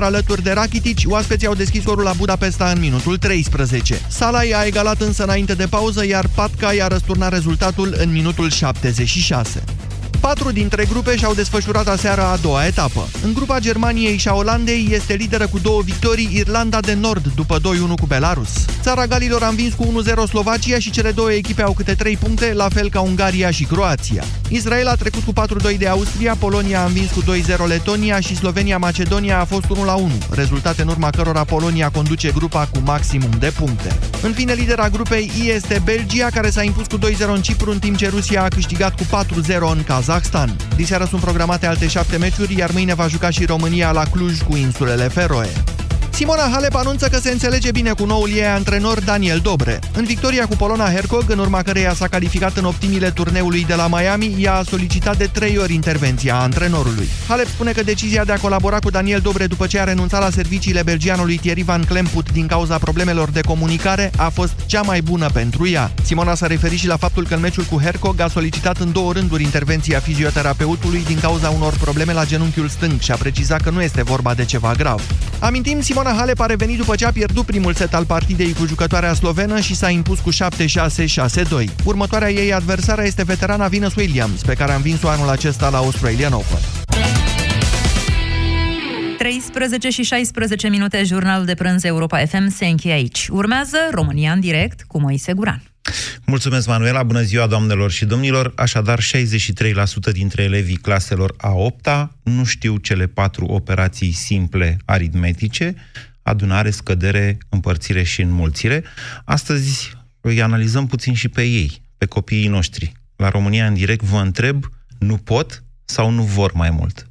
Sindolor alături de Rakitic, oaspeții au deschis scorul la Budapesta în minutul 13. Salaie a egalat însă înainte de pauză, iar Patkai a răsturnat rezultatul în minutul 76. 4 dintre grupe și-au desfășurat aseară a doua etapă. În grupa Germaniei și a Olandei este lideră cu 2 victorii Irlanda de Nord după 2-1 cu Belarus. Țara Galilor a învins cu 1-0 Slovacia și cele două echipe au câte 3 puncte, la fel ca Ungaria și Croația. Israel a trecut cu 4-2 de Austria, Polonia a învins cu 2-0 Letonia și Slovenia-Macedonia a fost 1-1, rezultate în urma cărora Polonia conduce grupa cu maximum de puncte. În fine, lidera grupei este Belgia, care s-a impus cu 2-0 în Cipru, în timp ce Rusia a câștigat cu 4-0 în Kazan. Diseară sunt programate alte 7 meciuri, iar mâine va juca și România la Cluj cu Insulele Feroe. Simona Halep anunță că se înțelege bine cu noul ei antrenor Daniel Dobre. În victoria cu Polona Hercog, în urma căreia s-a calificat în optimile turneului de la Miami, ea a solicitat de 3 ori intervenția antrenorului. Halep spune că decizia de a colabora cu Daniel Dobre după ce a renunțat la serviciile belgianului Thierry Van Klemput din cauza problemelor de comunicare a fost cea mai bună pentru ea. Simona s-a referit și la faptul că în meciul cu Hercog a solicitat în 2 rânduri intervenția fizioterapeutului din cauza unor probleme la genunchiul stâng și a precizat că nu este vorba de ceva grav. Amintim, Simona Halep a revenit după ce a pierdut primul set al partidei cu jucătoarea slovenă și s-a impus cu 7-6-6-2. Următoarea ei adversară este veterana Venus Williams, pe care a învins-o anul acesta la Australian Open. 13:16, jurnalul de prânz Europa FM se încheie aici. Urmează România în direct cu Moise Guran. Mulțumesc, Manuela, bună ziua, doamnelor și domnilor. Așadar, 63% dintre elevii claselor A8-a nu știu cele 4 operații simple aritmetice: adunare, scădere, împărțire și înmulțire. Astăzi îi analizăm puțin și pe ei, pe copiii noștri. La România în direct vă întreb: nu pot sau nu vor mai mult?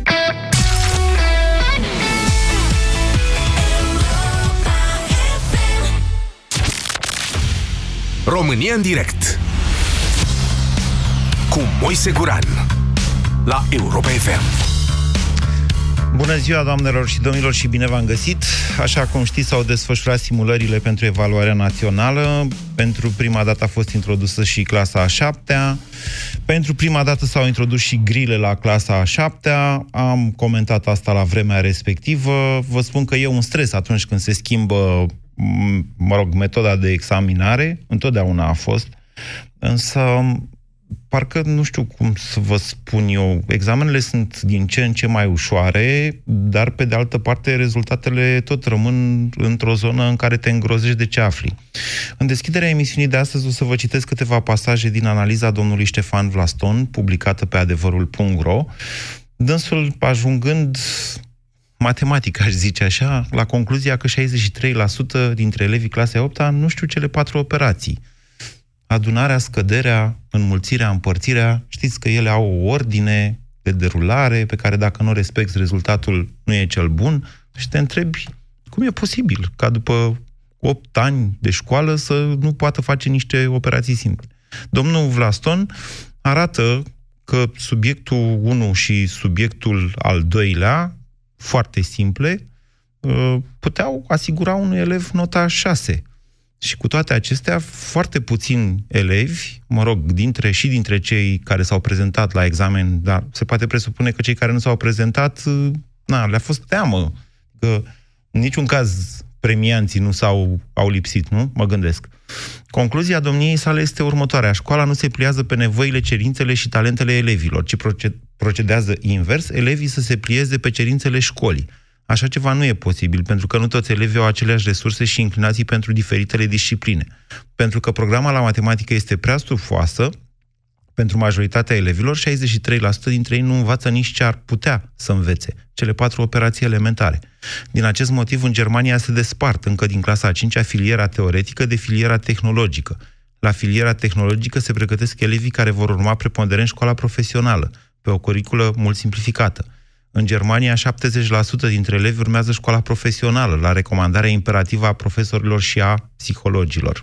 1 România în direct cu Moise Guran la Europa FM. Bună ziua, doamnelor și domnilor, și bine v-am găsit! Așa cum știți, s-au desfășurat simulările pentru evaluarea națională. Pentru prima dată a fost introdusă și clasa a 7-a. Pentru prima dată s-au introdus și grile la clasa a 7-a. Am comentat asta la vremea respectivă. Vă spun că e un stres atunci când se schimbă, metoda de examinare. Întotdeauna a fost. Însă parcă nu știu cum să vă spun eu, examenele sunt din ce în ce mai ușoare, dar pe de altă parte rezultatele tot rămân într-o zonă în care te îngrozești de ce afli. În deschiderea emisiunii de astăzi o să vă citesc câteva pasaje din analiza domnului Ștefan Vlaston, publicată pe adevărul.ro, dânsul ajungând, matematic aș zice așa, la concluzia că 63% dintre elevii clasei 8-a nu știu cele 4 operații: adunarea, scăderea, înmulțirea, împărțirea. Știți că ele au o ordine de derulare pe care, dacă nu o respecti, rezultatul nu e cel bun. Și te întrebi cum e posibil ca după 8 ani de școală să nu poată face niște operații simple. Domnul Vlaston arată că subiectul 1 și subiectul al 2-lea, foarte simple, puteau asigura unui elev nota 6. Și cu toate acestea, foarte puțini elevi, dintre cei care s-au prezentat la examen, dar se poate presupune că cei care nu s-au prezentat, le-a fost teamă, că în niciun caz premianții nu au lipsit, nu? Mă gândesc. Concluzia domniei sale este următoarea: școala nu se pliază pe nevoile, cerințele și talentele elevilor, ci procedează invers, elevii să se plieze pe cerințele școlii. Așa ceva nu e posibil, pentru că nu toți elevii au aceleași resurse și inclinații pentru diferitele discipline. Pentru că programa la matematică este prea stufoasă pentru majoritatea elevilor, 63% dintre ei nu învață nici ce ar putea să învețe, cele 4 operații elementare. Din acest motiv, în Germania se despart încă din clasa a 5-a filiera teoretică de filiera tehnologică. La filiera tehnologică se pregătesc elevii care vor urma preponderent școala profesională, pe o curriculă mult simplificată. În Germania, 70% dintre elevi urmează școala profesională, la recomandarea imperativă a profesorilor și a psihologilor.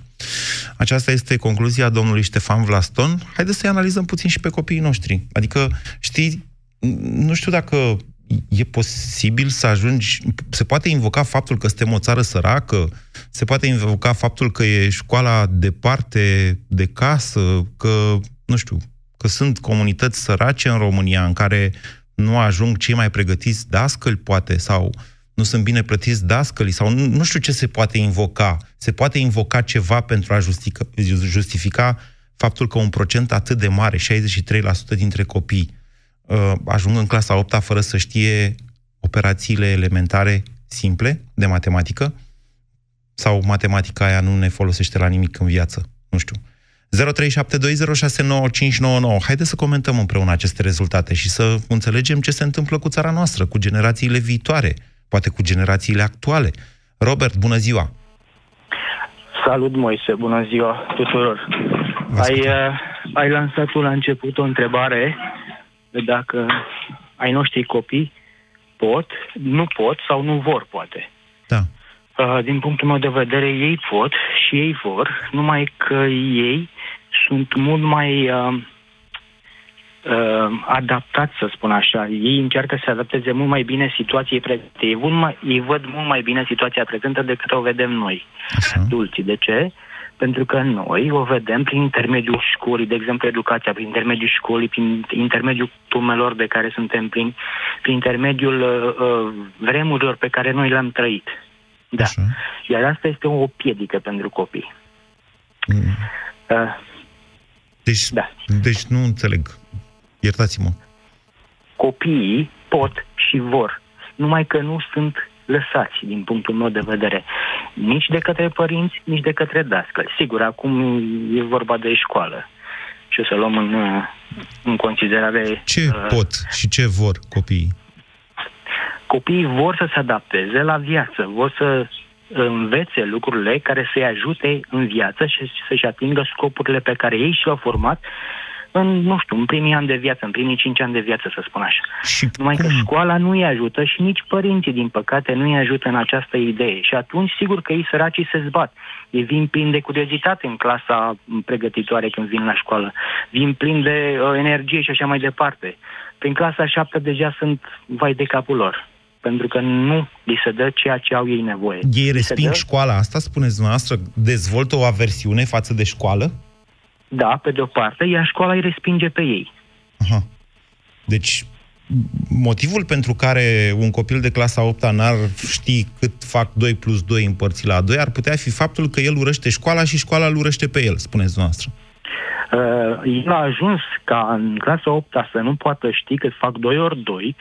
Aceasta este concluzia domnului Ștefan Vlaston. Haideți să-i analizăm puțin și pe copiii noștri. Adică, știi, nu știu dacă e posibil să ajungi... Se poate invoca faptul că suntem o țară săracă? Se poate invoca faptul că e școala departe de casă? Că, nu știu, că sunt comunități sărace în România în care... nu ajung cei mai pregătiți dascăli, poate, sau nu sunt bine plătiți dascăli, sau nu știu ce se poate invoca. Se poate invoca ceva pentru a justifica faptul că un procent atât de mare, 63% dintre copii, ajung în clasa 8-a fără să știe operațiile elementare simple de matematică, sau matematica aia nu ne folosește la nimic în viață, nu știu. 0372069599. Haideți să comentăm împreună aceste rezultate și să înțelegem ce se întâmplă cu țara noastră, cu generațiile viitoare, poate cu generațiile actuale. Robert, bună ziua! Salut, Moise, bună ziua tuturor! Ai lansat tu la început o întrebare dacă ai noștri copii pot, nu pot sau nu vor, poate. Da. Din punctul meu de vedere, ei pot și ei vor, numai că ei sunt mult mai adaptați, să spun așa. Ei încearcă să se adapteze mult mai bine situației prezente. Ei văd mult mai bine situația prezentă decât o vedem noi, adulții. De ce? Pentru că noi o vedem prin intermediul școlii, de exemplu educația, prin intermediul școlii, prin intermediul tumelor de care suntem, prin intermediul vremurilor pe care noi le-am trăit. Da. Așa. Iar asta este o piedică pentru copii. Deci nu înțeleg. Iertați-mă. Copiii pot și vor, numai că nu sunt lăsați, din punctul meu de vedere, nici de către părinți, nici de către dascăli. Sigur, acum e vorba de școală și o să luăm în considerare... Ce pot și ce vor copiii? Copiii vor să se adapteze la viață, vor să învețe lucrurile care să-i ajute în viață și să-și atingă scopurile pe care ei și le-au format în primii ani de viață, în primii 5 ani de viață, să spun așa. Numai că școala nu îi ajută și nici părinții, din păcate, nu îi ajută în această idee. Și atunci, sigur că ei, săracii, se zbat. Ei vin plini de curiozitate în clasa pregătitoare când vin la școală. Vin plini de energie și așa mai departe. Prin clasa 7 deja sunt vai de capul lor. Pentru că nu li se dă ceea ce au ei nevoie. Ei resping școala asta, spuneți dumneavoastră, dezvoltă o aversiune față de școală? Da, pe de-o parte, iar școala îi respinge pe ei. Aha. Deci, motivul pentru care un copil de clasa 8-a n-ar ști cât fac 2 plus 2 împărțit la 2 ar putea fi faptul că el urăște școala și școala îl urăște pe el, spuneți dumneavoastră. El a ajuns ca în clasa 8-a să nu poată ști cât fac 2 ori 2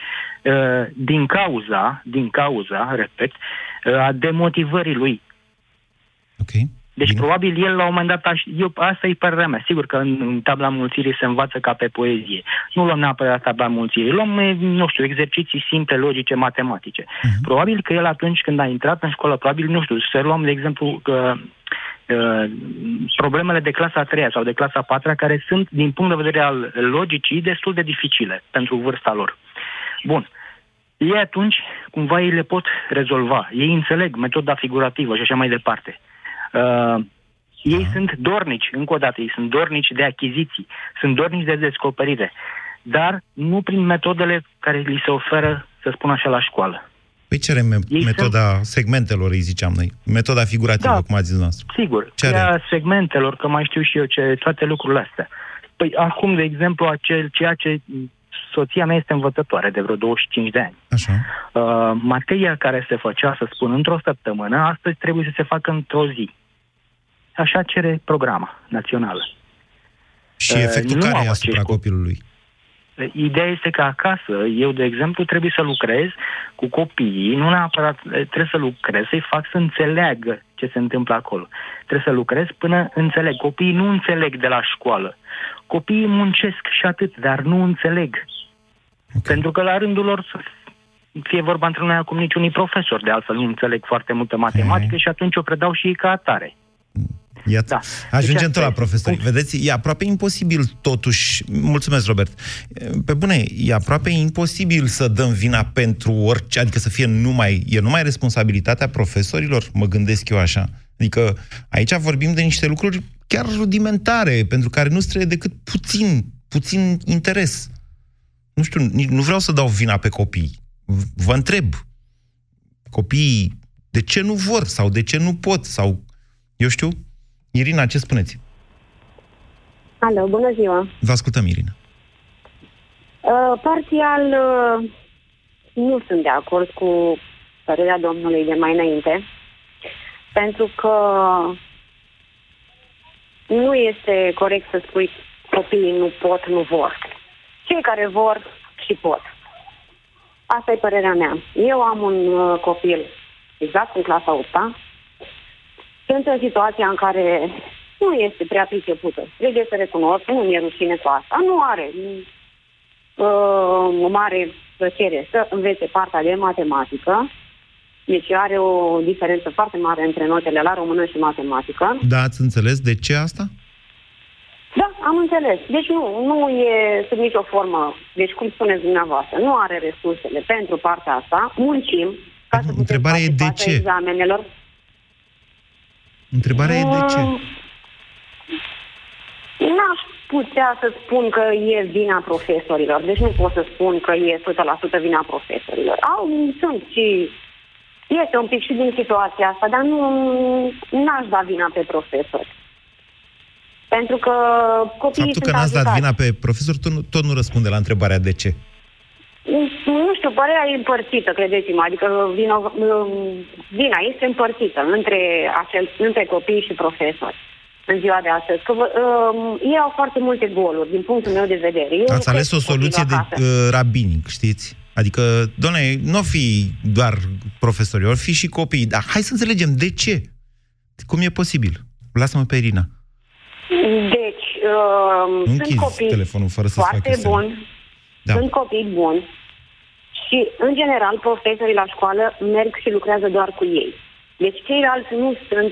din cauza, repet, a demotivării lui. Ok. Deci, probabil, el la un moment dat, asta e părerea mea. Sigur că în tabla mulțirii se învață ca pe poezie. Nu luăm neapărat tabla mulțirii, luăm, exerciții simple, logice, matematice. Uh-huh. Probabil că el atunci când a intrat în școală, probabil, să luăm, de exemplu, problemele de clasa 3-a sau de clasa 4-a, care sunt, din punct de vedere al logicii, destul de dificile pentru vârsta lor. Bun. Ei atunci, cumva, ei le pot rezolva. Ei înțeleg metoda figurativă și așa mai departe. Ei sunt dornici, încă o dată, ei sunt dornici de achiziții, sunt dornici de descoperire, dar nu prin metodele care li se oferă, să spun așa, la școală. Păi cere metoda segmentelor, îi ziceam noi, metoda figurativă, da, cum a zis noastră. Sigur, cea segmentelor, că mai știu și eu toate lucrurile astea. Păi acum, de exemplu, ceea ce... Soția mea este învățătoare de vreo 25 de ani. Așa. Materia care se făcea, să spun, într-o săptămână, astăzi trebuie să se facă într-o zi. Așa cere programa națională. Și efectul care e asupra copilului? Ideea este că acasă, eu, de exemplu, trebuie să lucrez cu copiii, nu neapărat trebuie să lucrez, să-i fac să înțeleagă ce se întâmplă acolo. Trebuie să lucrez până înțeleg. Copiii nu înțeleg de la școală. Copiii muncesc și atât, dar nu înțeleg. Okay. Pentru că la rândul lor, să fie vorba între noi acum, nici unii profesori de altfel nu înțeleg foarte multă matematică și atunci o predau și ei ca atare. Iată. Da. Ajungem tot la profesori. Vedeți, e aproape imposibil totuși, mulțumesc Robert, pe bune, e aproape imposibil să dăm vina pentru orice, adică să fie numai responsabilitatea profesorilor, mă gândesc eu așa. Adică aici vorbim de niște lucruri chiar rudimentare, pentru care nu trebuie decât puțin interes. Nu știu, nu vreau să dau vina pe copii. Vă întreb, copiii de ce nu vor sau de ce nu pot sau, eu știu. Irina, ce spuneți? Alo, bună ziua! Vă ascultăm, Irina. Parțial, nu sunt de acord cu părerea domnului de mai înainte, pentru că nu este corect să spui copiii nu pot, nu vor. Cei care vor și pot. Asta e părerea mea. Eu am un copil exact în clasa 8-a. Sunt în situația în care nu este prea pricepută. Trebuie să recunosc, nu mi-e rușine cu asta. Nu are o mare plăcere să învețe partea de matematică. Deci are o diferență foarte mare între notele la română și matematică. Da, ați înțeles de ce asta? Da, am înțeles. Deci nu e sub nicio formă, deci cum spuneți dumneavoastră, nu are resursele pentru partea asta. Muncim ca să putem face examenelor. Întrebarea e de ce? N-aș putea să spun că e vina profesorilor. Deci nu pot să spun că e 100% vina profesorilor. Sunt și... Este un pic și din situația asta, dar n-aș da vina pe profesori. Pentru că copiii sunt ajutați. Faptul că n-ați dat vina pe profesori, tot nu răspunde la întrebarea de ce. Nu știu, părerea e împărțită, credeți-mă, adică vina este împărțită între copii și profesori în ziua de astăzi. Că, ei au foarte multe goluri, din punctul meu de vedere. Eu ați ales o soluție de rabinic, știți? Adică, doamne, nu fi doar profesori, or fi și copii. Dar hai să înțelegem de ce. Cum e posibil? Lasă-mă pe Irina. Deci, sunt copii telefonul fără să foarte buni. Da. Sunt copii buni și, în general, profesorii la școală merg și lucrează doar cu ei. Deci ceilalți nu sunt,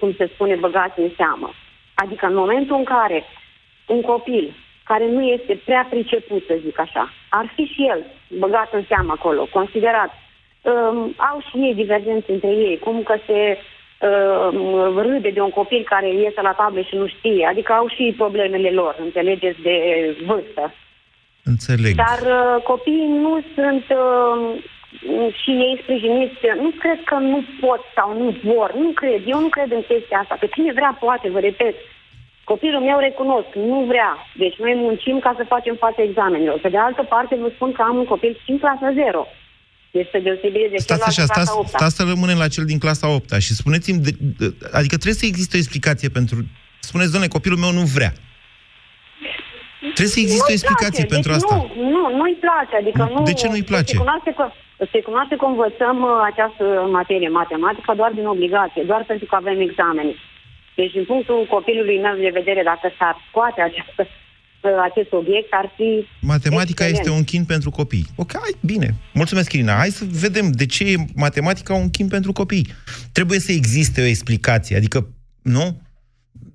cum se spune, băgați în seamă. Adică în momentul în care un copil care nu este prea priceput, să zic așa, ar fi și el băgat în seamă acolo, considerat, au și ei divergențe între ei, cum că se râde de un copil care iese la tablă și nu știe, adică au și problemele lor, înțelegeți, de vârstă. Înțeleg. Dar copiii nu sunt și ei sprijiniți. Nu cred că nu pot sau nu vor. Nu cred. Eu nu cred în chestia asta. Că cine vrea poate, vă repet. Copilul meu, recunosc, nu vrea. Deci noi muncim ca să facem față examenilor. Pe de altă parte vă spun că am un copil și în clasa 0. Este deosebire de cel din clasa 8. Stați să rămânem la cel din clasa 8 și spuneți-mi, adică trebuie să existe o explicație pentru... Spuneți, doamne, copilul meu nu vrea. Trebuie să existe o explicație pentru asta. Nu îi place, adică nu... De ce nu-i place? Se cunoaște că învățăm această materie matematică doar din obligație, doar pentru că avem examene. Deci, din punctul copilului meu de vedere, dacă s-ar scoate acest obiect, ar fi... Matematica excelent. Este un chin pentru copii. Ok, bine. Mulțumesc, Irina. Hai să vedem de ce e matematica un chin pentru copii. Trebuie să existe o explicație. Adică, nu?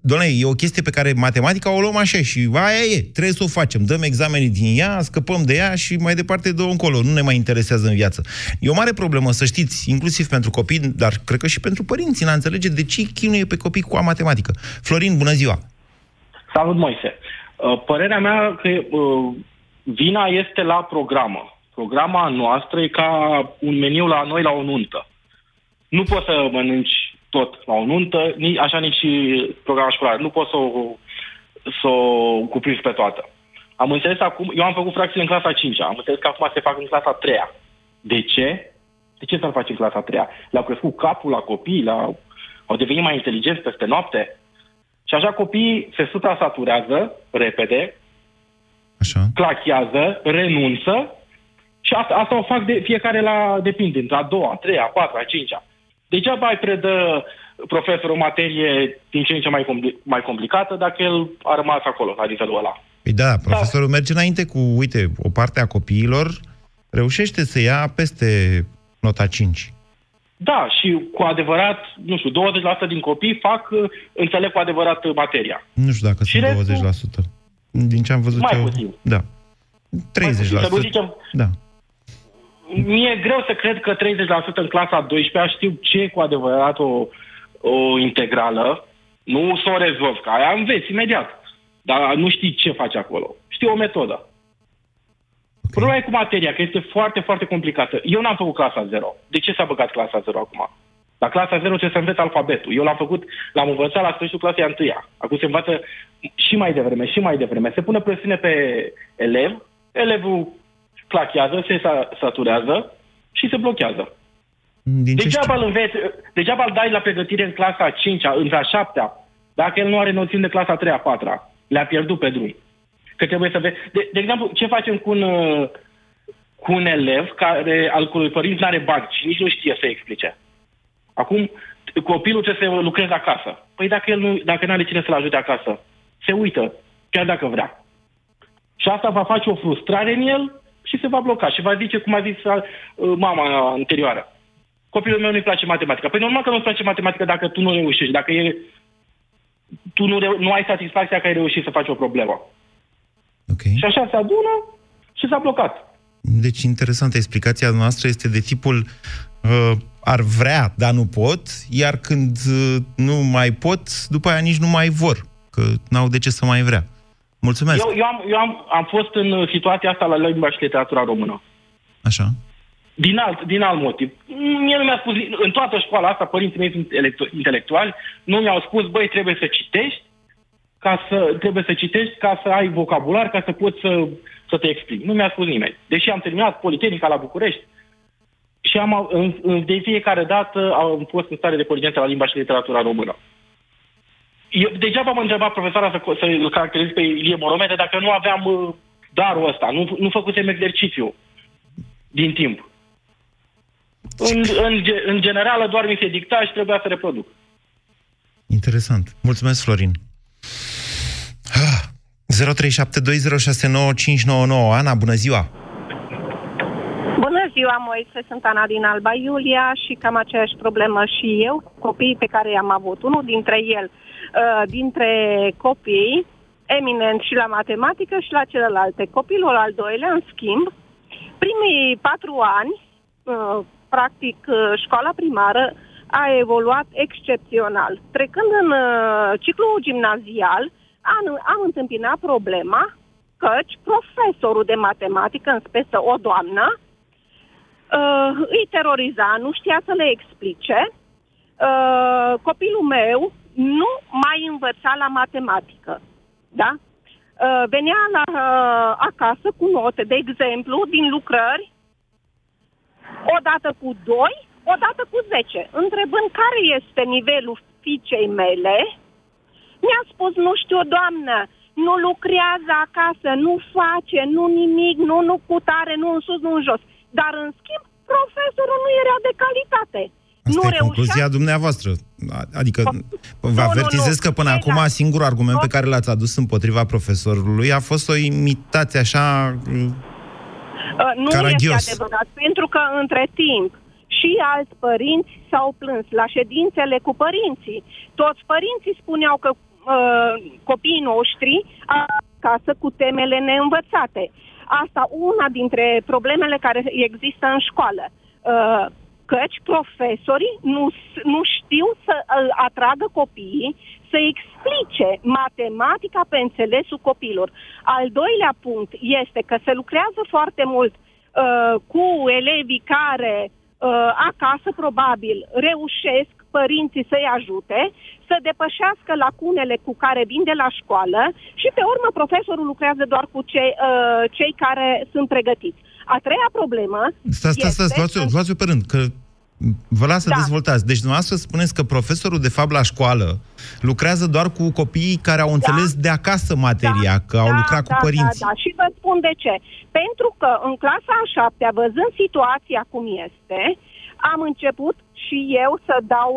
Doamne, e o chestie pe care matematica o luăm așa și aia e, trebuie să o facem. Dăm examenii din ea, scăpăm de ea și mai departe de încolo. Nu ne mai interesează în viață. E o mare problemă, să știți, inclusiv pentru copii, dar cred că și pentru părinți, în a înțelege de ce chinuie pe copii cu a matematică. Florin, bună ziua! Salut, Moise! Părerea mea că vina este la programă. Programa noastră e ca un meniu la noi la o nuntă. Nu poți să mănânci tot la o nuntă, așa nici și programa școlară. Nu pot să o cuprinzi pe toată. Am înțeles acum, eu am făcut fracțiile în clasa 5-a, am înțeles că acum se fac în clasa 3-a. De ce? De ce s-ar face în clasa 3-a? Le-au crescut capul la copii, au devenit mai inteligenți peste noapte. Și așa copiii se suprasaturează repede, așa, clachează, renunță și asta o fac de fiecare la depinde, între a doua, a treia, a patra, a cincea. Degeaba îi predă profesorul o materie din ce în ce mai complicată dacă el a rămas acolo, la nivelul ăla. Păi da, profesorul merge înainte cu, uite, o parte a copiilor reușește să ia peste nota 5. Da, și cu adevărat, nu știu, 20% din copii fac, înțeleg cu adevărat materia. Nu știu dacă și sunt restul, 20%. Din ce am văzut mai eu... puțin. Da. 30%. Mai puțin, da. Mi-e greu să cred că 30% în clasa 12-a știu ce e cu adevărat o integrală. Nu s-o rezolv, că aia înveți imediat. Dar nu știi ce faci acolo. Știi o metodă. Okay. Problema e cu materia, că este foarte, foarte complicată. Eu n-am făcut clasa 0. De ce s-a băgat clasa 0 acum? La clasa 0 trebuie să înveți alfabetul. Eu l-am învățat la sfârșitul clasei a 1-a. Acum se învață și mai devreme, și mai devreme. Se pune presiune pe elev, elevul clachează, se saturează și se blochează. Degeaba îl înveți, degeaba îl dai la pregătire în clasa a 5-a, în a 7-a, dacă el nu are noțiuni de clasa a 3-a, a 4-a. Le-a pierdut pe drum. Că trebuie să vezi. De exemplu, ce facem cu un elev care al cărui părinți nu are bani și nici nu știe să explice? Acum, copilul trebuie să lucreze acasă. Păi dacă nu are cine să-l ajute acasă, se uită, chiar dacă vrea. Și asta va face o frustrare în el și se va bloca. Și va zice, cum a zis mama anterioară, copilul meu nu-i place matematica. Păi normal că nu-ți place matematica dacă tu nu reușești, dacă tu nu ai satisfacția că ai reușit să faci o problemă. Okay. Și așa se adună și s-a blocat. Deci, interesantă explicația noastră este de tipul ar vrea, dar nu pot, iar când nu mai pot, după aia nici nu mai vor, că n-au de ce să mai vrea. Mulțumesc! Eu am fost în situația asta la limba și literatura română. Așa. Din alt motiv. Mie nu mi-a spus, în toată școala asta, părinții mei sunt intelectuali, nu mi-au spus, băi, trebuie să citești ca să ai vocabular, ca să poți să te explici. Nu mi-a spus nimeni. Deși am terminat Politehnica la București și de fiecare dată am fost în stare de coligență la limba și literatura română. Degeaba m-a întrebat profesoara să-l caracterizez pe Ilie Moromete dacă nu aveam darul ăsta, nu făcusem exercițiu din timp. În general, doar mi se dicta și trebuia să reproduc. Interesant. Mulțumesc, Florin. 0372069599. Ana, bună ziua! Bună ziua, Moise, sunt Ana din Alba Iulia și cam aceeași problemă și eu. Copiii pe care i-am avut, unul dintre copii, eminent și la matematică și la celelalte. Copilul al doilea, în schimb, primii 4 ani, practic școala primară, a evoluat excepțional. Trecând în ciclul gimnazial, am întâmpinat problema căci profesorul de matematică, în speță o doamnă, îi teroriza, nu știa să le explice. Copilul meu nu mai învăța la matematică. Da? Venea acasă cu note, de exemplu, din lucrări, odată cu 2, odată cu 10. Întrebând care este nivelul fiicei mele, mi-a spus, nu știu, doamnă, nu lucrează acasă, nu face, nu nimic, nu cu tare, nu în sus, nu în jos. Dar, în schimb, profesorul nu era de calitate. Asta e concluzia dumneavoastră. Adică, vă avertizez că până acum singurul argument pe care l-ați adus împotriva profesorului a fost o imitație așa caragios. Nu este adevărat, pentru că, între timp, și alți părinți s-au plâns la ședințele cu părinții. Toți părinții spuneau că copiii noștri au acasă cu temele neînvățate. Asta una dintre problemele care există în școală. Căci profesorii nu știu să atragă copiii, să explice matematica pe înțelesul copiilor. Al doilea punct este că se lucrează foarte mult cu elevii care acasă probabil reușesc părinții să-i ajute, să depășească lacunele cu care vin de la școală și pe urmă profesorul lucrează doar cu cei care sunt pregătiți. A treia problemă... Luați-o pe rând, că vă las să dezvoltați. Deci dumneavoastră spuneți că profesorul de fapt la școală lucrează doar cu copiii care au înțeles de acasă materia, că au lucrat cu părinții. Da. Și vă spun de ce. Pentru că în clasa a 7-a, văzând situația cum este, am început și eu să dau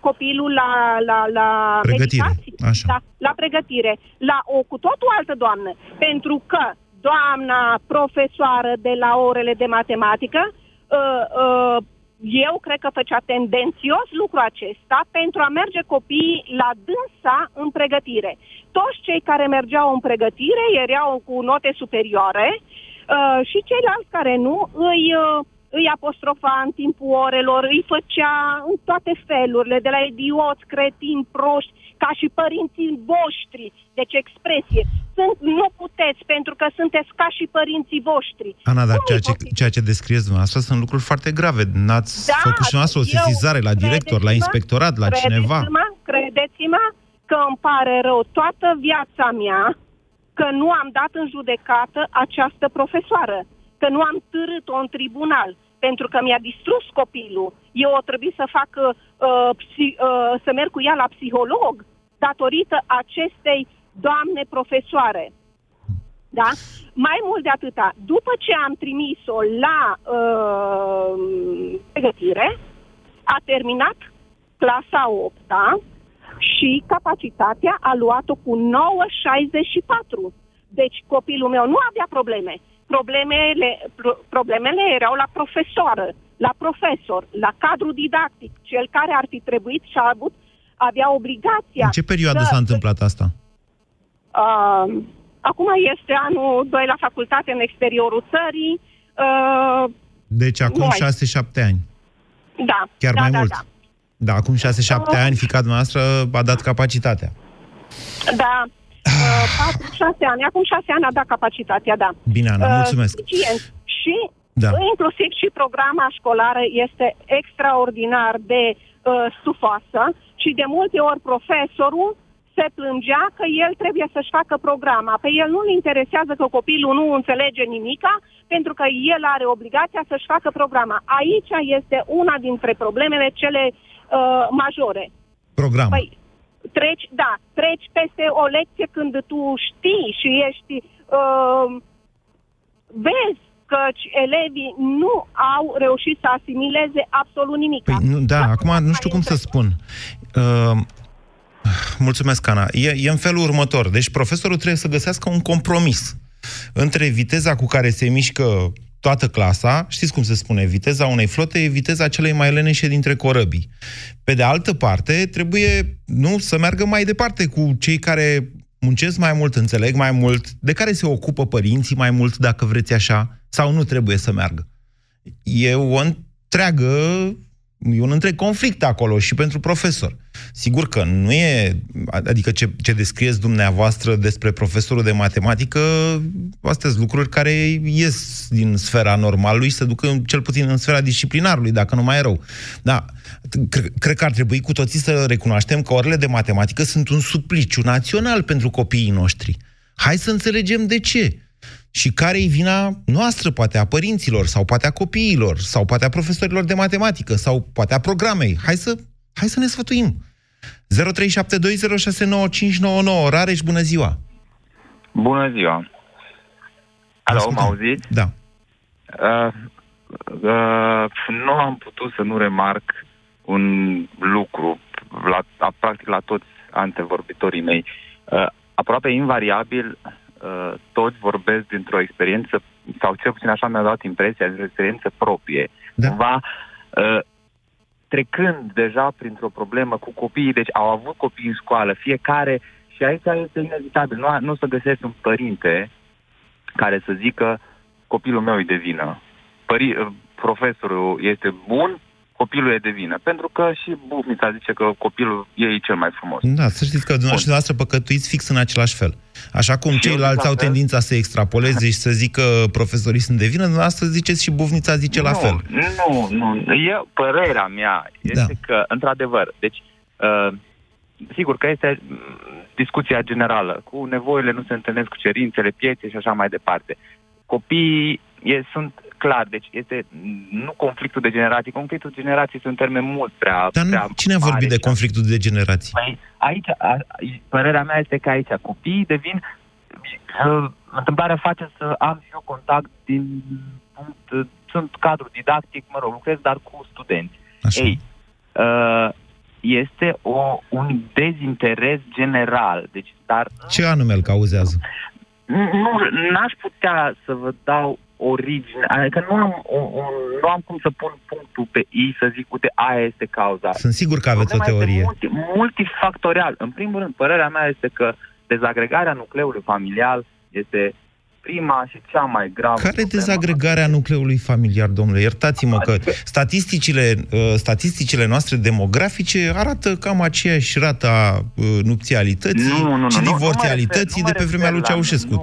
copilul la meditație, la pregătire, la o cu totul altă doamnă. Pentru că doamna profesoară de la orele de matematică eu cred că făcea tendențios lucrul acesta pentru a merge copiii la dânsa în pregătire. Toți cei care mergeau în pregătire erau cu note superioare și ceilalți care nu îi apostrofa în timpul orelor, îi făcea în toate felurile, de la idioți, cretini, proști, ca și părinții voștri. Deci expresie. Nu puteți, pentru că sunteți ca și părinții voștri. Ana, dar ceea ce descrieți dumneavoastră sunt lucruri foarte grave. N-ați făcut și noastră o sesizare la director, la inspectorat, la cineva? Credeți-mă că îmi pare rău toată viața mea că nu am dat în judecată această profesoară, că nu am târât-o în tribunal, pentru că mi-a distrus copilul. Eu o trebuie să fac, să merg cu ea la psiholog, datorită acestei doamne profesoare. Da? Mai mult de atâta, după ce am trimis-o la pregătire, a terminat clasa 8-a și capacitatea a luat-o cu 9,64. Deci copilul meu nu avea probleme. Problemele erau la profesoară, la profesor, la cadru didactic, cel care ar fi trebuit și avea obligația. În ce perioadă s-a întâmplat asta? Acum este anul 2 la facultate în exteriorul țării. Deci acum 6-7 ani. Da. Chiar mai mult. Da, acum 6-7 ani fiica noastră a dat capacitatea. Da. 4-6 ani. Acum 6 ani a dat capacitatea, da. Bine, Ana, mulțumesc. Și inclusiv și programa școlară este extraordinar de stufoasă și de multe ori profesorul se plângea că el trebuie să-și facă programa. Pe el nu-l interesează că copilul nu înțelege nimica, pentru că el are obligația să-și facă programa. Aici este una dintre problemele cele majore. Programa. Păi, treci peste o lecție când tu știi și ești... vezi că elevii nu au reușit să asimileze absolut nimic. Păi, acum nu știu cum să spun... Mulțumesc, Ana. E în felul următor. Deci profesorul trebuie să găsească un compromis între viteza cu care se mișcă toată clasa, știți cum se spune, viteza unei flote e viteza celei mai leneșe dintre corăbii. Pe de altă parte, trebuie să meargă mai departe cu cei care muncesc mai mult, înțeleg mai mult, de care se ocupă părinții mai mult, dacă vreți așa, sau nu trebuie să meargă. E un întreg conflict acolo și pentru profesor. Sigur că nu e... Adică ce descrieți dumneavoastră despre profesorul de matematică, astea sunt lucruri care ies din sfera normalului și se duc cel puțin în sfera disciplinarului, dacă nu mai e rău. Da, cred că ar trebui cu toții să recunoaștem că orele de matematică sunt un supliciu național pentru copiii noștri. Hai să înțelegem de ce. Și care-i vina noastră, poate a părinților, sau poate a copiilor, sau poate a profesorilor de matematică, sau poate a programei. Hai să ne sfătuim. 0372069599. Rareș, bună ziua! Bună ziua! Alo, m-auziți? Da. Nu am putut să nu remarc un lucru, practic la toți antevorbitorii mei. Aproape invariabil... toți vorbesc dintr-o experiență, sau cel puțin așa mi-a dat impresia, dintr-o experiență proprie. Da. Cumva trecând deja printr-o problemă cu copiii, deci au avut copii în școală, fiecare, și aici este inevitabil. Nu o să găsesc un părinte care să zică copilul meu e de vină. Profesorul este bun, copilul e de vină. Pentru că și bufnița zice că copilul e cel mai frumos. Da, să știți că dumneavoastră păcătuiți fix în același fel. Așa cum și ceilalți au tendința să extrapoleze și să zică profesorii sunt de vină, dumneavoastră ziceți și bufnița zice la fel. Nu. Părerea mea este că, într-adevăr, deci, sigur că este discuția generală. Cu nevoile nu se întâlnesc cu cerințele pieței și așa mai departe. Copiii sunt... Clar, deci este nu conflictul de generații. Conflictul de generații este un termen mult prea... Dar cine a vorbit de conflictul de generații? Aici, părerea mea este că aici copiii devin... Întâmplarea face să am și eu contact sunt cadru didactic, lucrez, dar cu studenți. Așa. Este un dezinteres general. Deci, ce anume îl cauzează? Nu, n-aș putea să vă dau origine, adică nu am cum să pun punctul pe I, să zic, uite, aia este cauza. Sunt sigur că aveți o teorie. Multifactorial. În primul rând, părerea mea este că dezagregarea nucleului familial este prima și cea mai gravă. Care dezagregarea nucleului familiar, domnule? Iertați-mă că statisticile noastre demografice arată cam aceeași rată a nupțialității și divorțialității de pe vremea lui Ceaușescu.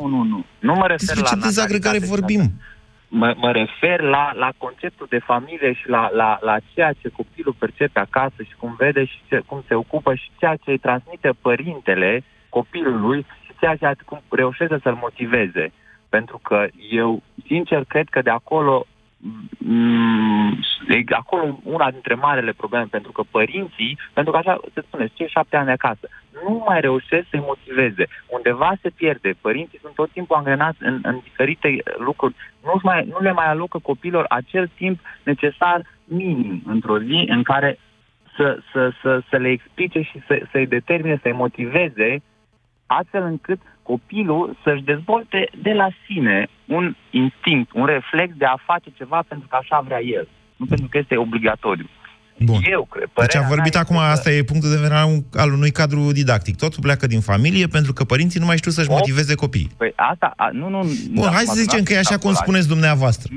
Nu mă refer la... Despre ce dezagregare vorbim? Mă refer la conceptul de familie și la ceea ce copilul percepe acasă și cum vede și cum se ocupă și ceea ce îi transmite părintele copilului și ceea ce cum reușește să-l motiveze. Pentru că eu, sincer, cred că de acolo, una dintre marele probleme, pentru că părinții, pentru că așa se spune, cei 7 ani acasă, nu mai reușesc să-i motiveze. Undeva se pierde. Părinții sunt tot timpul angrenați în diferite lucruri. Nu le mai alocă copilor acel timp necesar minim într-o zi în care să le explice și să-i determine, să-i motiveze, astfel încât copilul să-și dezvolte de la sine un instinct, un reflex de a face ceva pentru că așa vrea el, nu pentru că este obligatoriu. Bun. Eu cred. Deci am vorbit acum, asta e punctul de vedere al unui cadru didactic. Totul pleacă din familie pentru că părinții nu mai știu să-și motiveze copiii. Păi asta, Bun, hai să zicem că e așa cum spuneți dumneavoastră.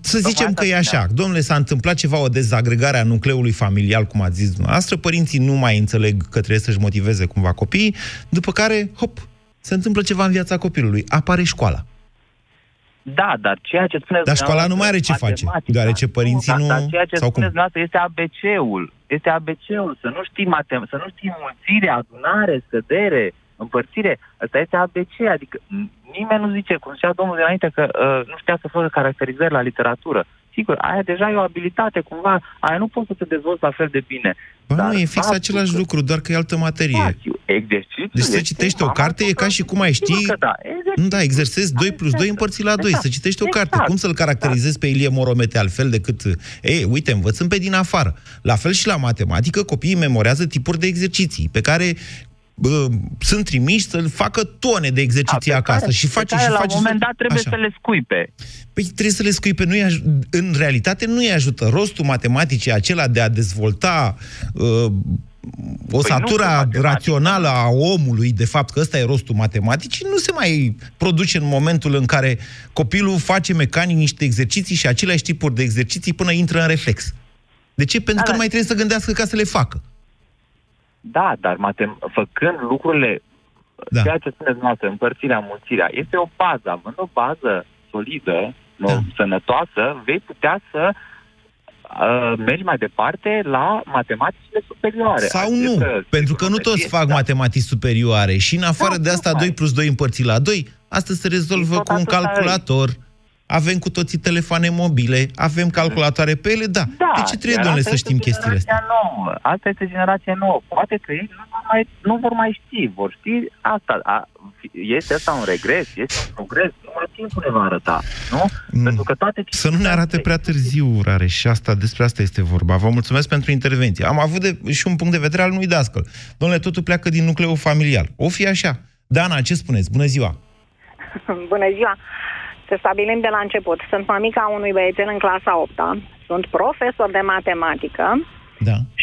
Să zicem că e așa. Domnule, s-a întâmplat ceva, o dezagregare a nucleului familial, cum ați zis dumneavoastră, părinții nu mai înțeleg că trebuie să-și motiveze cumva copiii, după care, hop, se întâmplă ceva în viața copilului, apare școala. Da, dar ceea ce spuneți... Dar școala nu mai are ce face, deoarece părinții nu... Dar ceea ce spuneți noastră este ABC-ul. Este ABC-ul, să nu știi să nu știi mulțire, adunare, scădere, împărțire. Asta este ABC, adică nimeni nu zice, cum zicea domnul dinainte, că nu știa să facă caracterizări la literatură. Sigur, aia deja e o abilitate, cumva, aia nu poți să te dezvolți la fel de bine. Bă, dar nu, e fix același lucru, doar că e altă materie. Deci să citești o carte e ca și cum ai ști... Da, exersezi 2 plus 2 împărțit la 2, să citești o carte. Cum să-l caracterizezi pe Ilie Moromete altfel decât... Ei, uite, învățăm pe din afară. La fel și la matematică, copiii memorează tipuri de exerciții pe care... sunt trimiși să-l facă tone de exerciții acasă și face la un moment dat trebuie așa. Să le scuipe. Păi trebuie să le scuipe. În realitate nu îi ajută. Rostul matematicii acela de a dezvolta osatura rațională a omului, de fapt că ăsta e rostul matematicii, nu se mai produce în momentul în care copilul face mecanic niște exerciții și aceleași tipuri de exerciții până intră în reflex. De ce? Pentru că nu mai trebuie să gândească ca să le facă. Da, dar făcând lucrurile, ceea ce spuneți dumneavoastră, împărțirea, mulțirea, este o bază. Având o bază solidă, sănătoasă, vei putea să mergi mai departe la matematicile superioare. Sau nu, pentru că nu toți fac matematici superioare și în afară de asta 2 plus 2 împărțit la 2, asta se rezolvă cu un calculator. Avem cu toții telefoane mobile, avem calculatoare pe ele, da. De ce trebuie, domnule, să știm chestiile astea? Asta este generația nouă. Poate că ei nu vor mai ști. Vor ști asta. Este asta un regres? Este un progres? Numai timpul ne va arăta, nu? Pentru că toate... Să nu ne arate prea târziu, Rareș, și despre asta este vorba. Vă mulțumesc pentru intervenție. Am avut și un punct de vedere al unui dascăl. Domnule, totul pleacă din nucleul familial. O fi așa. Dana, ce spuneți? Bună ziua! Bună ziua! Să stabilim de la început. Sunt mamica unui băiețel în clasa 8-a, sunt profesor de matematică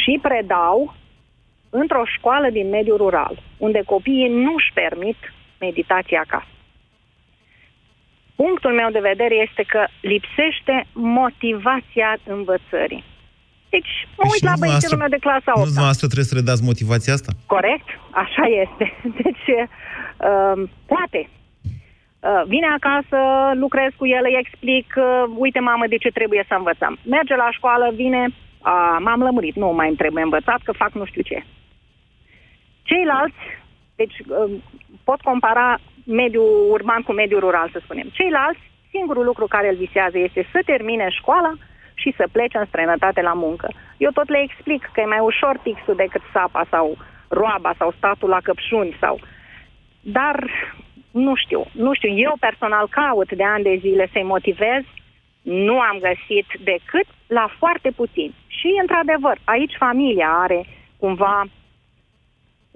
și predau într-o școală din mediul rural, unde copiii nu-și permit meditația acasă. Punctul meu de vedere este că lipsește motivația învățării. Deci mă uit la băiețelul meu de clasa 8-a. Nu dumneavoastră trebuie să le dați motivația asta? Corect, așa este. Deci, poate... Vine acasă, lucrez cu el, îi explic, uite mamă, de ce trebuie să învățăm. Merge la școală, vine, m-am lămurit, nu mai îmi trebuie învățat, că fac nu știu ce. Ceilalți, deci pot compara mediul urban cu mediul rural, să spunem. Ceilalți, singurul lucru care îl visează este să termine școala și să plece în străinătate la muncă. Eu tot le explic că e mai ușor pixul decât sapa sau roaba sau statul la căpșuni sau... Dar... Nu știu. Eu personal caut de ani de zile să-i motivez. Nu am găsit decât la foarte puțin. Și, într-adevăr, aici familia are cumva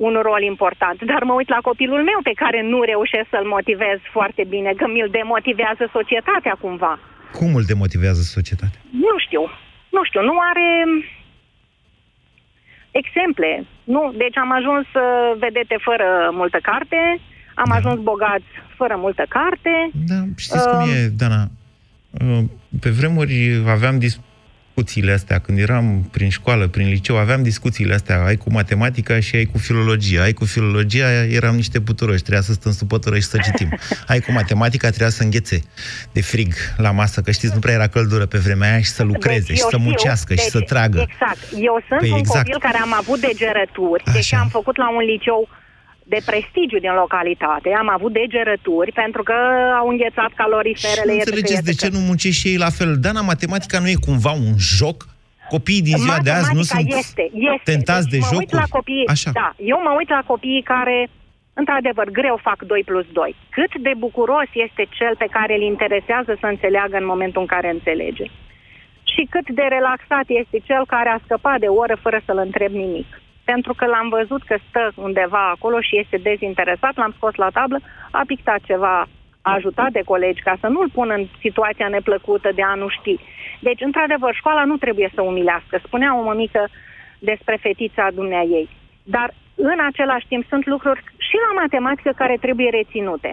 un rol important. Dar mă uit la copilul meu pe care nu reușesc să-l motivez foarte bine, că mi-l demotivează societatea cumva. Cum îl demotivează societatea? Nu știu. Nu știu, nu are exemple. Nu, deci am ajuns vedete fără multă carte, am ajuns bogați fără multă carte. Da, știți cum e, Dana? Pe vremuri aveam discuțiile astea, când eram prin școală, prin liceu, aveam discuțiile astea, ai cu matematica și ai cu filologia. Ai cu filologia eram niște puturoși, trebuia să stăm sub pătură și să citim. Ai cu matematica trebuia să înghețe de frig la masă, că știți, nu prea era căldură pe vremea aia, și să lucreze, deci, și să muncească, deci, și să tragă. Exact. Eu sunt copil care am avut degerături, deși am făcut la un liceu de prestigiu din localitate, am avut degerături pentru că au înghețat caloriferele. Și înțelegeți de ce nu muncești și ei la fel? Dana, matematica nu e cumva un joc? Copiii din ziua de azi nu sunt tentați de jocuri? Da, eu mă uit la copiii care, într-adevăr, greu fac 2 plus 2. Cât de bucuros este cel pe care îl interesează să înțeleagă în momentul în care înțelege. Și cât de relaxat este cel care a scăpat de o oră fără să-l întreb nimic. Pentru că l-am văzut că stă undeva acolo și este dezinteresat, l-am scos la tablă, a pictat ceva, a ajutat de colegi ca să nu-l pun în situația neplăcută de a nu ști. Deci, într-adevăr, școala nu trebuie să umilească. Spunea o mămică despre fetița dumneaei. Dar, în același timp, sunt lucruri și la matematică care trebuie reținute.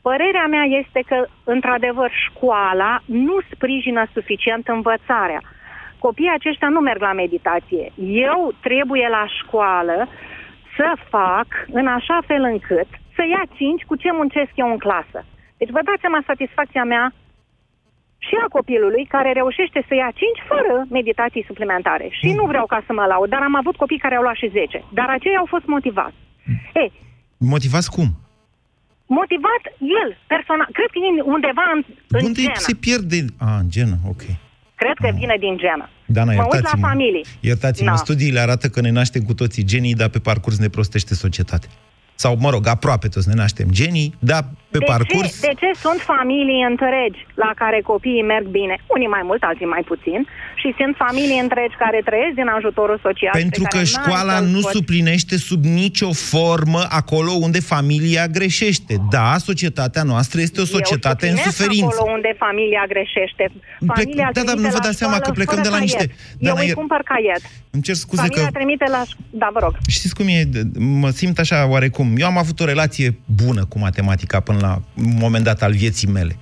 Părerea mea este că, într-adevăr, școala nu sprijină suficient învățarea. Copiii aceștia nu merg la meditație. Eu trebuie la școală să fac în așa fel încât să ia 5 cu ce muncesc eu în clasă. Deci vă dați seama satisfacția mea și a copilului care reușește să ia 5 fără meditații suplimentare. Și nu vreau ca să mă laud, dar am avut copii care au luat și 10. Dar aceia au fost motivați. Ei, motivați cum? Motivat el, personal. Cred că undeva în unde genă. Unde se pierde? În genă, ok. Cred că vine din genă. Dana, mă uit la familii. Iertați-mă, studiile arată că ne naștem cu toții genii, dar pe parcurs ne prostește societatea. Sau, mă rog, aproape toți ne naștem genii, dar pe parcurs... De ce sunt familii întregi la care copiii merg bine? Unii mai mult, alții mai puțin. Și sunt familii întregi care trăiesc din ajutorul social. Pentru că școala nu suplinește sub nicio formă acolo unde familia greșește. Da, societatea noastră este o societate în suferință. Acolo unde familia greșește. Da, dar nu vă dați seama că plecăm de la niște... Eu îi cumpăr caiet. Îmi cer scuze că... Familia trimite la... Da, vă rog. Știți cum e? Mă simt așa oarecum. Eu am avut o relație bună cu matematica până la un moment dat al vieții mele.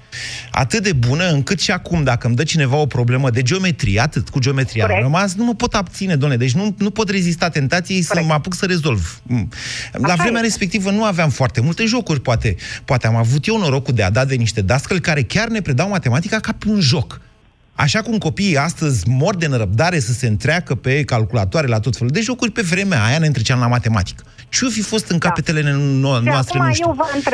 Atât de bună încât și acum, dacă îmi dă cineva o problemă de geometrie, atât cu geometria am rămas, nu mă pot abține, domnule. Deci nu pot rezista tentației să mă apuc să rezolv. La vremea respectivă nu aveam foarte multe jocuri, poate am avut eu norocul de a da de niște dascăli care chiar ne predau matematica ca pe un joc. Așa cum copiii astăzi mor de nerăbdare să se întreacă pe calculatoare, la tot felul de jocuri, pe vremea aia ne întreceam la matematică. Ce-o fi fost în capetele noastre, nu știu.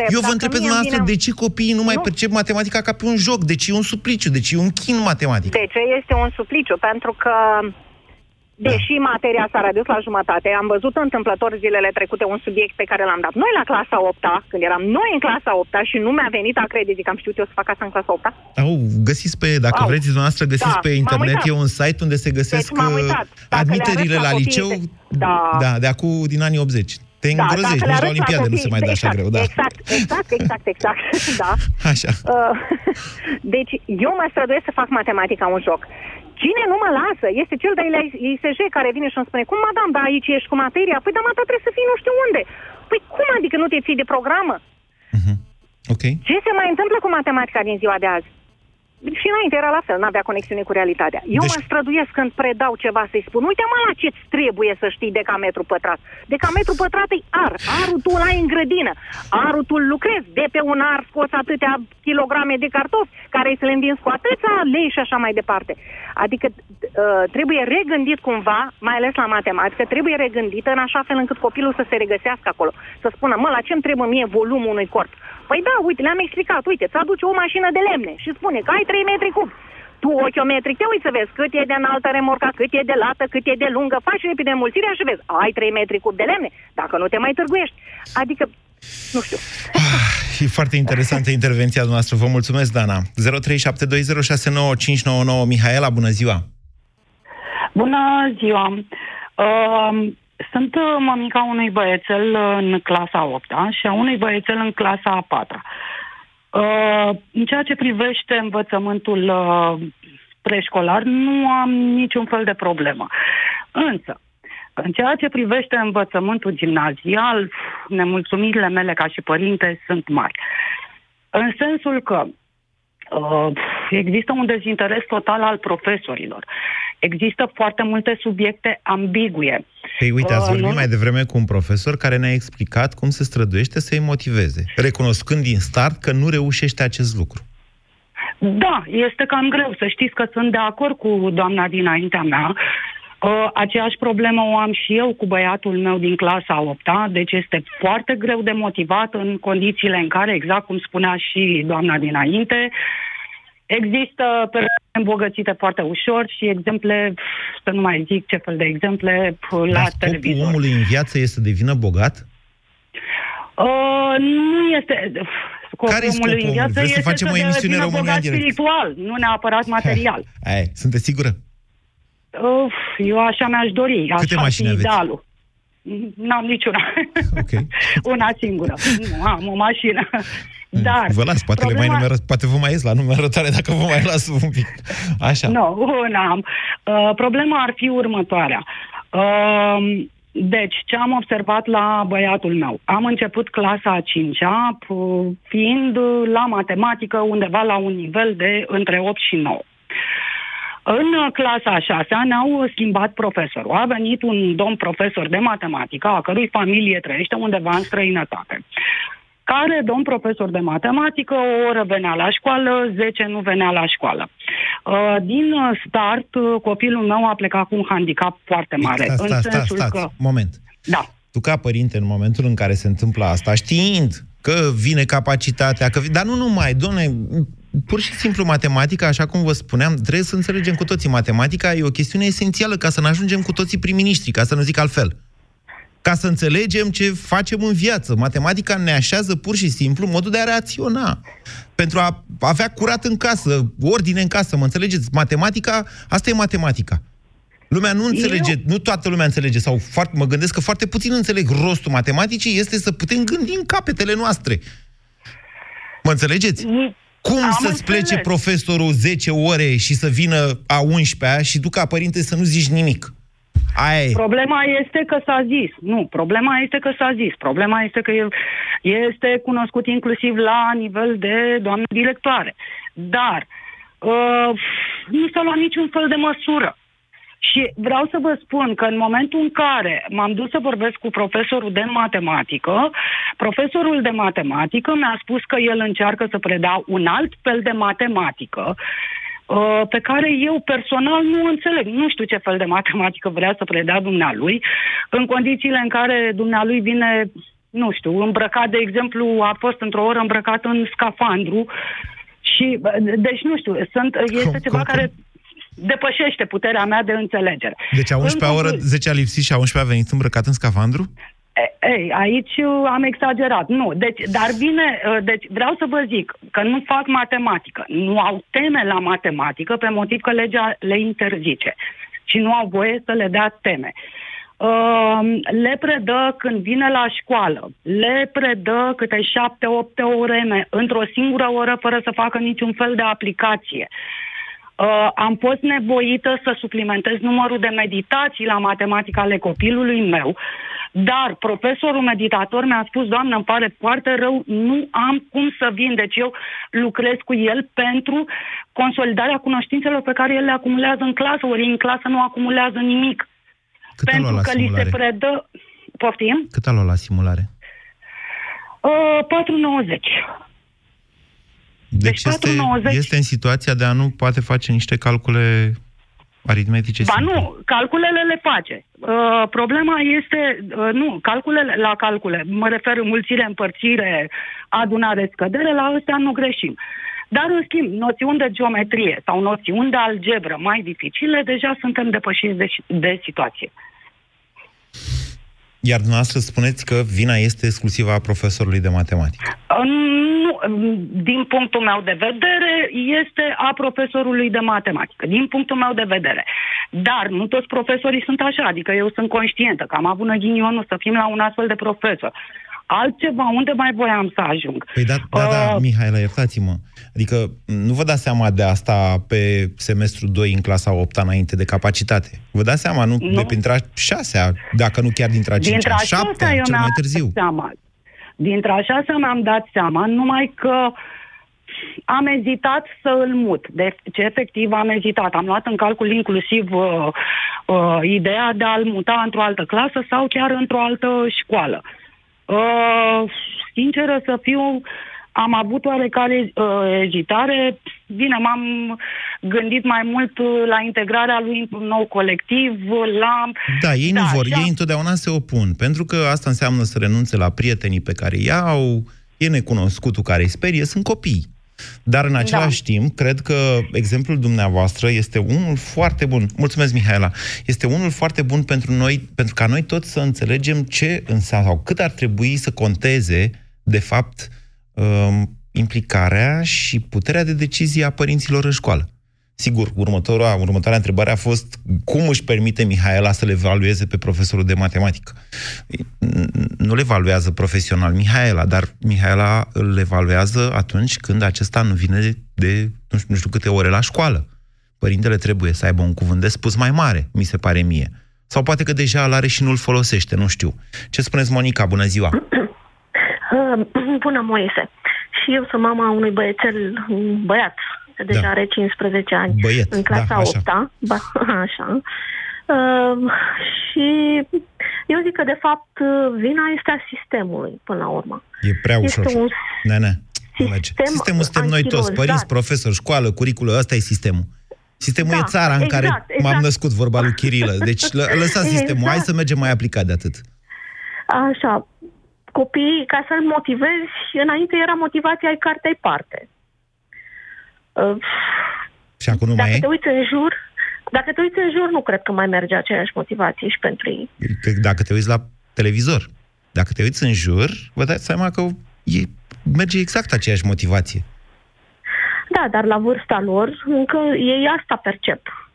Eu vă întreb pe dumneavoastră de ce copiii nu mai percep matematica ca pe un joc, de ce e un supliciu, de ce e un chin matematic. De ce este un supliciu? Pentru că, deși materia s-a redus la jumătate, am văzut întâmplător zilele trecute un subiect pe care l-am dat noi la clasa 8-a, când eram noi în clasa 8-a și nu mi-a venit a crede, zic, am știut eu să fac asta în clasa 8-a. Găsiți pe, dacă vreți dumneavoastră, găsiți pe internet, e un site unde se găsesc admiterile la liceu de acum din anii 80. Te îngrozești, nici la Olimpiade nu se mai dă așa greu. Exact. Da. Așa. Deci, eu mă străduiesc să fac matematica un joc. Cine nu mă lasă este cel de la ISJ care vine și îmi spune, cum, madame, da, aici ești cu materia? Păi, dar, mata, trebuie să fii nu știu unde. Păi, cum adică nu te ții de programă? Ce se mai întâmplă cu matematica din ziua de azi? Și înainte era la fel, n-avea conexiune cu realitatea. Eu mă străduiesc când predau ceva să-i spun, uite, mă, la ce-ți trebuie să știi decametru pătrat? Decametru pătrat e ar. Arul tu l-ai în grădină. Arul tu lucrezi. De pe un ar scoți atâtea kilograme de cartofi care să le învinzi cu atâția lei și așa mai departe. Adică trebuie regândit cumva, mai ales la matematică, trebuie regândită în așa fel încât copilul să se regăsească acolo. Să spună, mă, la ce-mi trebuie mie volumul unui corp? Păi da, uite, le-am explicat, uite, ți aduce o mașină de lemne și spune că ai 3 metri cub. Tu, ochiometric, te uiți să vezi cât e de înaltă remorca, cât e de lată, cât e de lungă, faci repede înmulțirea și vezi, ai 3 metri cub de lemne, dacă nu te mai târguiești. Adică, nu știu. E foarte interesantă intervenția noastră, vă mulțumesc, Dana. 0372069599, Mihaela, bună ziua! Bună ziua! Sunt mămica unui băiețel în clasa 8-a și a unui băiețel în clasa 4-a. În ceea ce privește învățământul preșcolar, nu am niciun fel de problemă. Însă, în ceea ce privește învățământul gimnazial, nemulțumirile mele ca și părinte sunt mari. În sensul că există un dezinteres total al profesorilor. Există foarte multe subiecte ambigue. Păi uite, ați vorbit mai devreme cu un profesor care ne-a explicat cum se străduiește să-i motiveze, recunoscând din start că nu reușește acest lucru. Da, este cam greu. Să știți că sunt de acord cu doamna dinaintea mea. Aceeași problemă o am și eu cu băiatul meu din clasa 8-a, deci este foarte greu de motivat în condițiile în care, exact cum spunea și doamna dinainte, există persoane îmbogățite foarte ușor și exemple, să nu mai zic ce fel de exemple, la televizor. Scopul omului în viață este să devină bogat? Nu este... Care-i scopul omului? Vreți să facem o emisiune România în direct? Spiritual, nu neapărat material. Hai, sunteți sigură? Eu așa mi-aș dori. Câte mașini aveți? Idealul. N-am niciuna. Okay. Una singură. Nu am o mașină. Dar vă las, poate, problema... poate vă mai ies la numerătoare dacă vă mai las un pic. Așa. Nu, una am. Problema ar fi următoarea. Deci, ce am observat la băiatul meu? Am început clasa a 5-a fiind la matematică undeva la un nivel de între 8 și 9. În clasa a 6-a ne-au schimbat profesorul. A venit un domn profesor de matematică, a cărui familie trăiește undeva în străinătate. Care domn profesor de matematică o oră venea la școală, 10 nu venea la școală. Din start, copilul meu a plecat cu un handicap foarte mare. Stați, moment. Da. Tu ca părinte, în momentul în care se întâmplă asta, știind că vine capacitatea, că dar nu numai, dom'le... Pur și simplu matematica, așa cum vă spuneam, trebuie să înțelegem cu toții. Matematica e o chestiune esențială ca să ne ajungem cu toții prim-ministri, ca să nu zic altfel. Ca să înțelegem ce facem în viață. Matematica ne așează pur și simplu modul de a raționa. Pentru a avea curat în casă, ordine în casă, mă înțelegeți? Matematica, asta e matematica. Lumea nu înțelege, nu toată lumea înțelege, sau foarte, mă gândesc că foarte puțin înțeleg rostul matematicii, este să putem gândi în capetele noastre. Mă înțelegeți? Cum am să-ți înțeles. Plece profesorul 10 ore și să vină a 11-a și tu ca părinte să nu zici nimic? Ai. Problema este că s-a zis. Nu, problema este că s-a zis. Problema este că este cunoscut inclusiv la nivel de doamnă directoare. Dar nu s-a luat niciun fel de măsură. Și vreau să vă spun că în momentul în care m-am dus să vorbesc cu profesorul de matematică, profesorul de matematică mi-a spus că el încearcă să predea un alt fel de matematică pe care eu personal nu înțeleg. Nu știu ce fel de matematică vrea să predea dumnealui, în condițiile în care dumnealui vine, nu știu, îmbrăcat, de exemplu, a fost într-o oră îmbrăcat în scafandru și, deci, nu știu, este ceva care... depășește puterea mea de înțelegere. Deci a 11-a oră, 10-a lipsit și a 11-a venit îmbrăcat în scafandru? Ei, aici am exagerat. Nu, deci, dar vine, deci vreau să vă zic că nu fac matematică. Nu au teme la matematică pe motiv că legea le interzice. Și nu au voie să le dea teme. Le predă când vine la școală. Le predă câte 7-8 ore într-o singură oră fără să facă niciun fel de aplicație. Am fost nevoită să suplimentez numărul de meditații la matematică ale copilului meu, dar profesorul meditator mi-a spus: doamnă, îmi pare foarte rău, nu am cum să vin, deci eu lucrez cu el pentru consolidarea cunoștințelor pe care el le acumulează în clasă, ori în clasă nu acumulează nimic. Cât pentru că li se predă... Poftim? Cât a luat la simulare? 4,90. Deci este în situația de a nu poate face niște calcule aritmetice? Ba simple. Nu, calculele le face. Problema este, nu, calculele la calcule, mă refer înmulțire, împărțire, adunare, scădere, la astea nu greșim. Dar, în schimb, noțiuni de geometrie sau noțiuni de algebră mai dificile, deja suntem depășiți de situație. Iar dumneavoastră spuneți că vina este exclusivă a profesorului de matematică. nu, din punctul meu de vedere, este a profesorului de matematică, din punctul meu de vedere. Dar nu toți profesorii sunt așa, adică eu sunt conștientă că am avut ghinionul să fim la un astfel de profesor. Altceva, unde mai voiam să ajung? Păi da, Mihaela, iertați-mă. Adică nu vă dați seama de asta pe semestru 2 în clasa 8 înainte de capacitate. Vă dați seama, nu? De printre a 6-a, dacă nu chiar dintre a 5-a, 7-a, cel mai târziu. Dintre a 6-a mi-am dat seama, numai că am ezitat să îl mut. Deci, efectiv, am ezitat. Am luat în calcul inclusiv ideea de a-l muta într-o altă clasă sau chiar într-o altă școală. Sinceră să fiu, am avut oarecare ezitare. Bine, m-am gândit mai mult la integrarea lui într-un nou colectiv, la... Da, ei nu vor, ei întotdeauna se opun, pentru că asta înseamnă să renunțe la prietenii pe care i-au, e necunoscutul care îi sperie, sunt copii. Dar în același timp, cred că exemplul dumneavoastră este unul foarte bun. Mulțumesc, Mihaela. Este unul foarte bun pentru noi, pentru ca noi toți să înțelegem ce înseamnă sau cât ar trebui să conteze, de fapt, implicarea și puterea de decizie a părinților în școală. Sigur, următoarea întrebare a fost cum își permite Mihaela să le evalueze pe profesorul de matematică. Nu le evaluează profesional Mihaela, dar Mihaela îl evaluează atunci când acesta nu vine de nu știu câte ore la școală. Părintele trebuie să aibă un cuvânt de spus mai mare, mi se pare mie. Sau poate că deja îl are și nu-l folosește, nu știu. Ce spuneți, Monica? Bună ziua! Bună, Moise! Și eu sunt mama unui băiat. Deja are 15 ani. Băiet, în clasa 8-a. Așa. Și eu zic că, de fapt, vina este a sistemului, până la urmă. E prea ușor. Este un sistemul suntem noi toți, părinți, profesori, școală, curriculum, ăsta e sistemul. Sistemul e țara în care m-am născut, vorba lui Chirilă. Deci lăsați sistemul, hai să mergem mai aplicat de atât. Așa. Copiii, ca să-l motivezi, înainte era motivația ai cartei parte. Și acum nu mai e? Dacă te uiți în jur, nu cred că mai merge aceeași motivație și pentru ei. Dacă te uiți la televizor, dacă te uiți în jur, vă dați seama că merge exact aceeași motivație. Da, dar la vârsta lor, încă ei asta percep.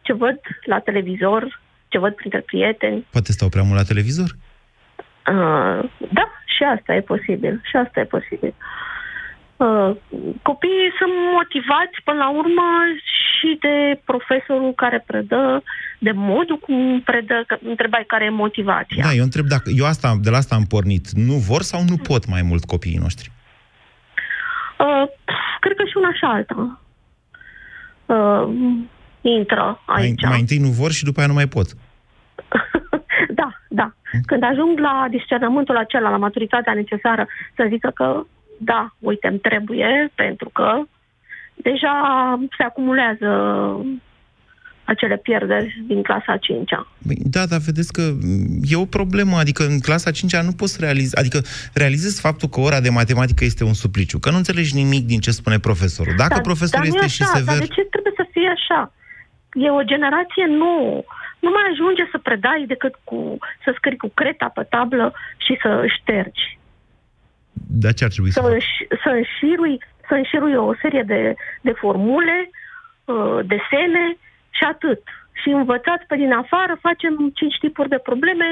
Ce văd la televizor, ce văd printre prieteni. Poate stau prea mult la televizor? Da, și asta e posibil. Și asta e posibil. Copiii sunt motivați până la urmă și de profesorul care predă, de modul cum predă, că întrebai care e motivația. Da, eu întreb dacă de la asta am pornit. Nu vor sau nu pot mai mult copiii noștri? Cred că și una și alta. Intră aici. Mai întâi nu vor și după aia nu mai pot. Da. Când ajung la discernământul acela, la maturitatea necesară, să zică că da, uite, îmi trebuie, pentru că deja se acumulează acele pierderi din clasa 5-a. Da, dar vedeți că e o problemă, adică în clasa 5-a nu poți realiza, adică realizezi faptul că ora de matematică este un supliciu, că nu înțelegi nimic din ce spune profesorul. Dacă profesorul este așa, și sever... Dar de ce trebuie să fie așa? E o generație nouă. Nu mai ajunge să predai decât să scrii cu creta pe tablă și să ștergi. Dar ce ar trebui să înșirui o serie de formule, desene și atât. Și învățați pe din afară, facem 5 tipuri de probleme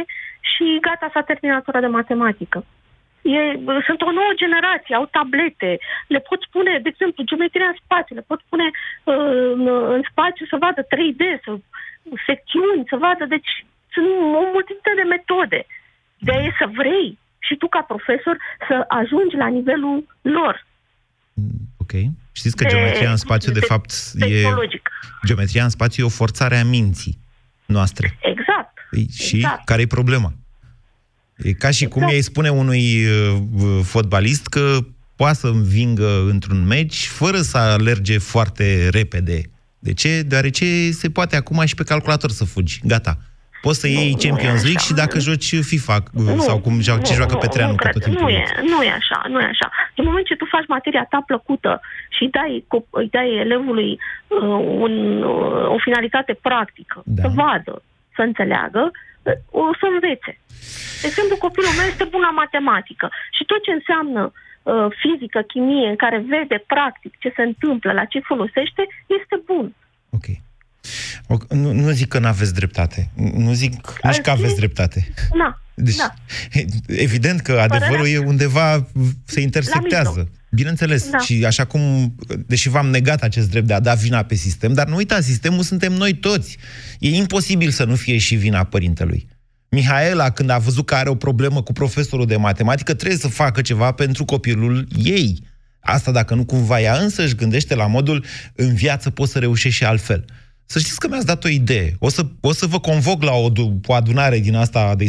și gata, s-a terminat ora de matematică. Sunt o nouă generație, au tablete, le pot pune, de exemplu, geometria în spațiu, le pot pune în spațiu să vadă 3D, secțiuni, să vadă, deci sunt o multitudine de metode. De aia să vrei și tu, ca profesor, să ajungi la nivelul lor. Ok. Știți că geometria în spațiu, de fapt, tehnologic. Geometria în spațiu e o forțare a minții noastre. Exact. Și care e problema? E ca și cum ei spune unui fotbalist că poate să învingă într-un meci fără să alerge foarte repede. De ce? Deoarece se poate acum și pe calculator să fugi. Gata. Poți să iei Champions League și dacă joci FIFA sau cum ce joacă Petreanu pe tot timpul. Nu e așa. În momentul ce tu faci materia ta plăcută și îi dai elevului o finalitate practică, să vadă, să înțeleagă, o să învețe. De exemplu, copilul meu este bun la matematică și tot ce înseamnă fizică, chimie, în care vede practic ce se întâmplă, la ce folosește, este bun. Ok. Nu zic că n-aveți dreptate. Nu zic nici că aveți dreptate. Na. Deci, da. Evident că adevărul e undeva, se intersectează. Bineînțeles. Da. Și așa cum, deși v-am negat acest drept de a da vina pe sistem, dar nu uita, sistemul suntem noi toți. E imposibil să nu fie și vina părintelui. Mihaela, când a văzut că are o problemă cu profesorul de matematică, trebuie să facă ceva pentru copilul ei. Asta dacă nu cumva ea însă își gândește la modul, în viață poți să reușești și altfel. Să știți că mi-ați dat o idee. O să vă convoc la o adunare din asta de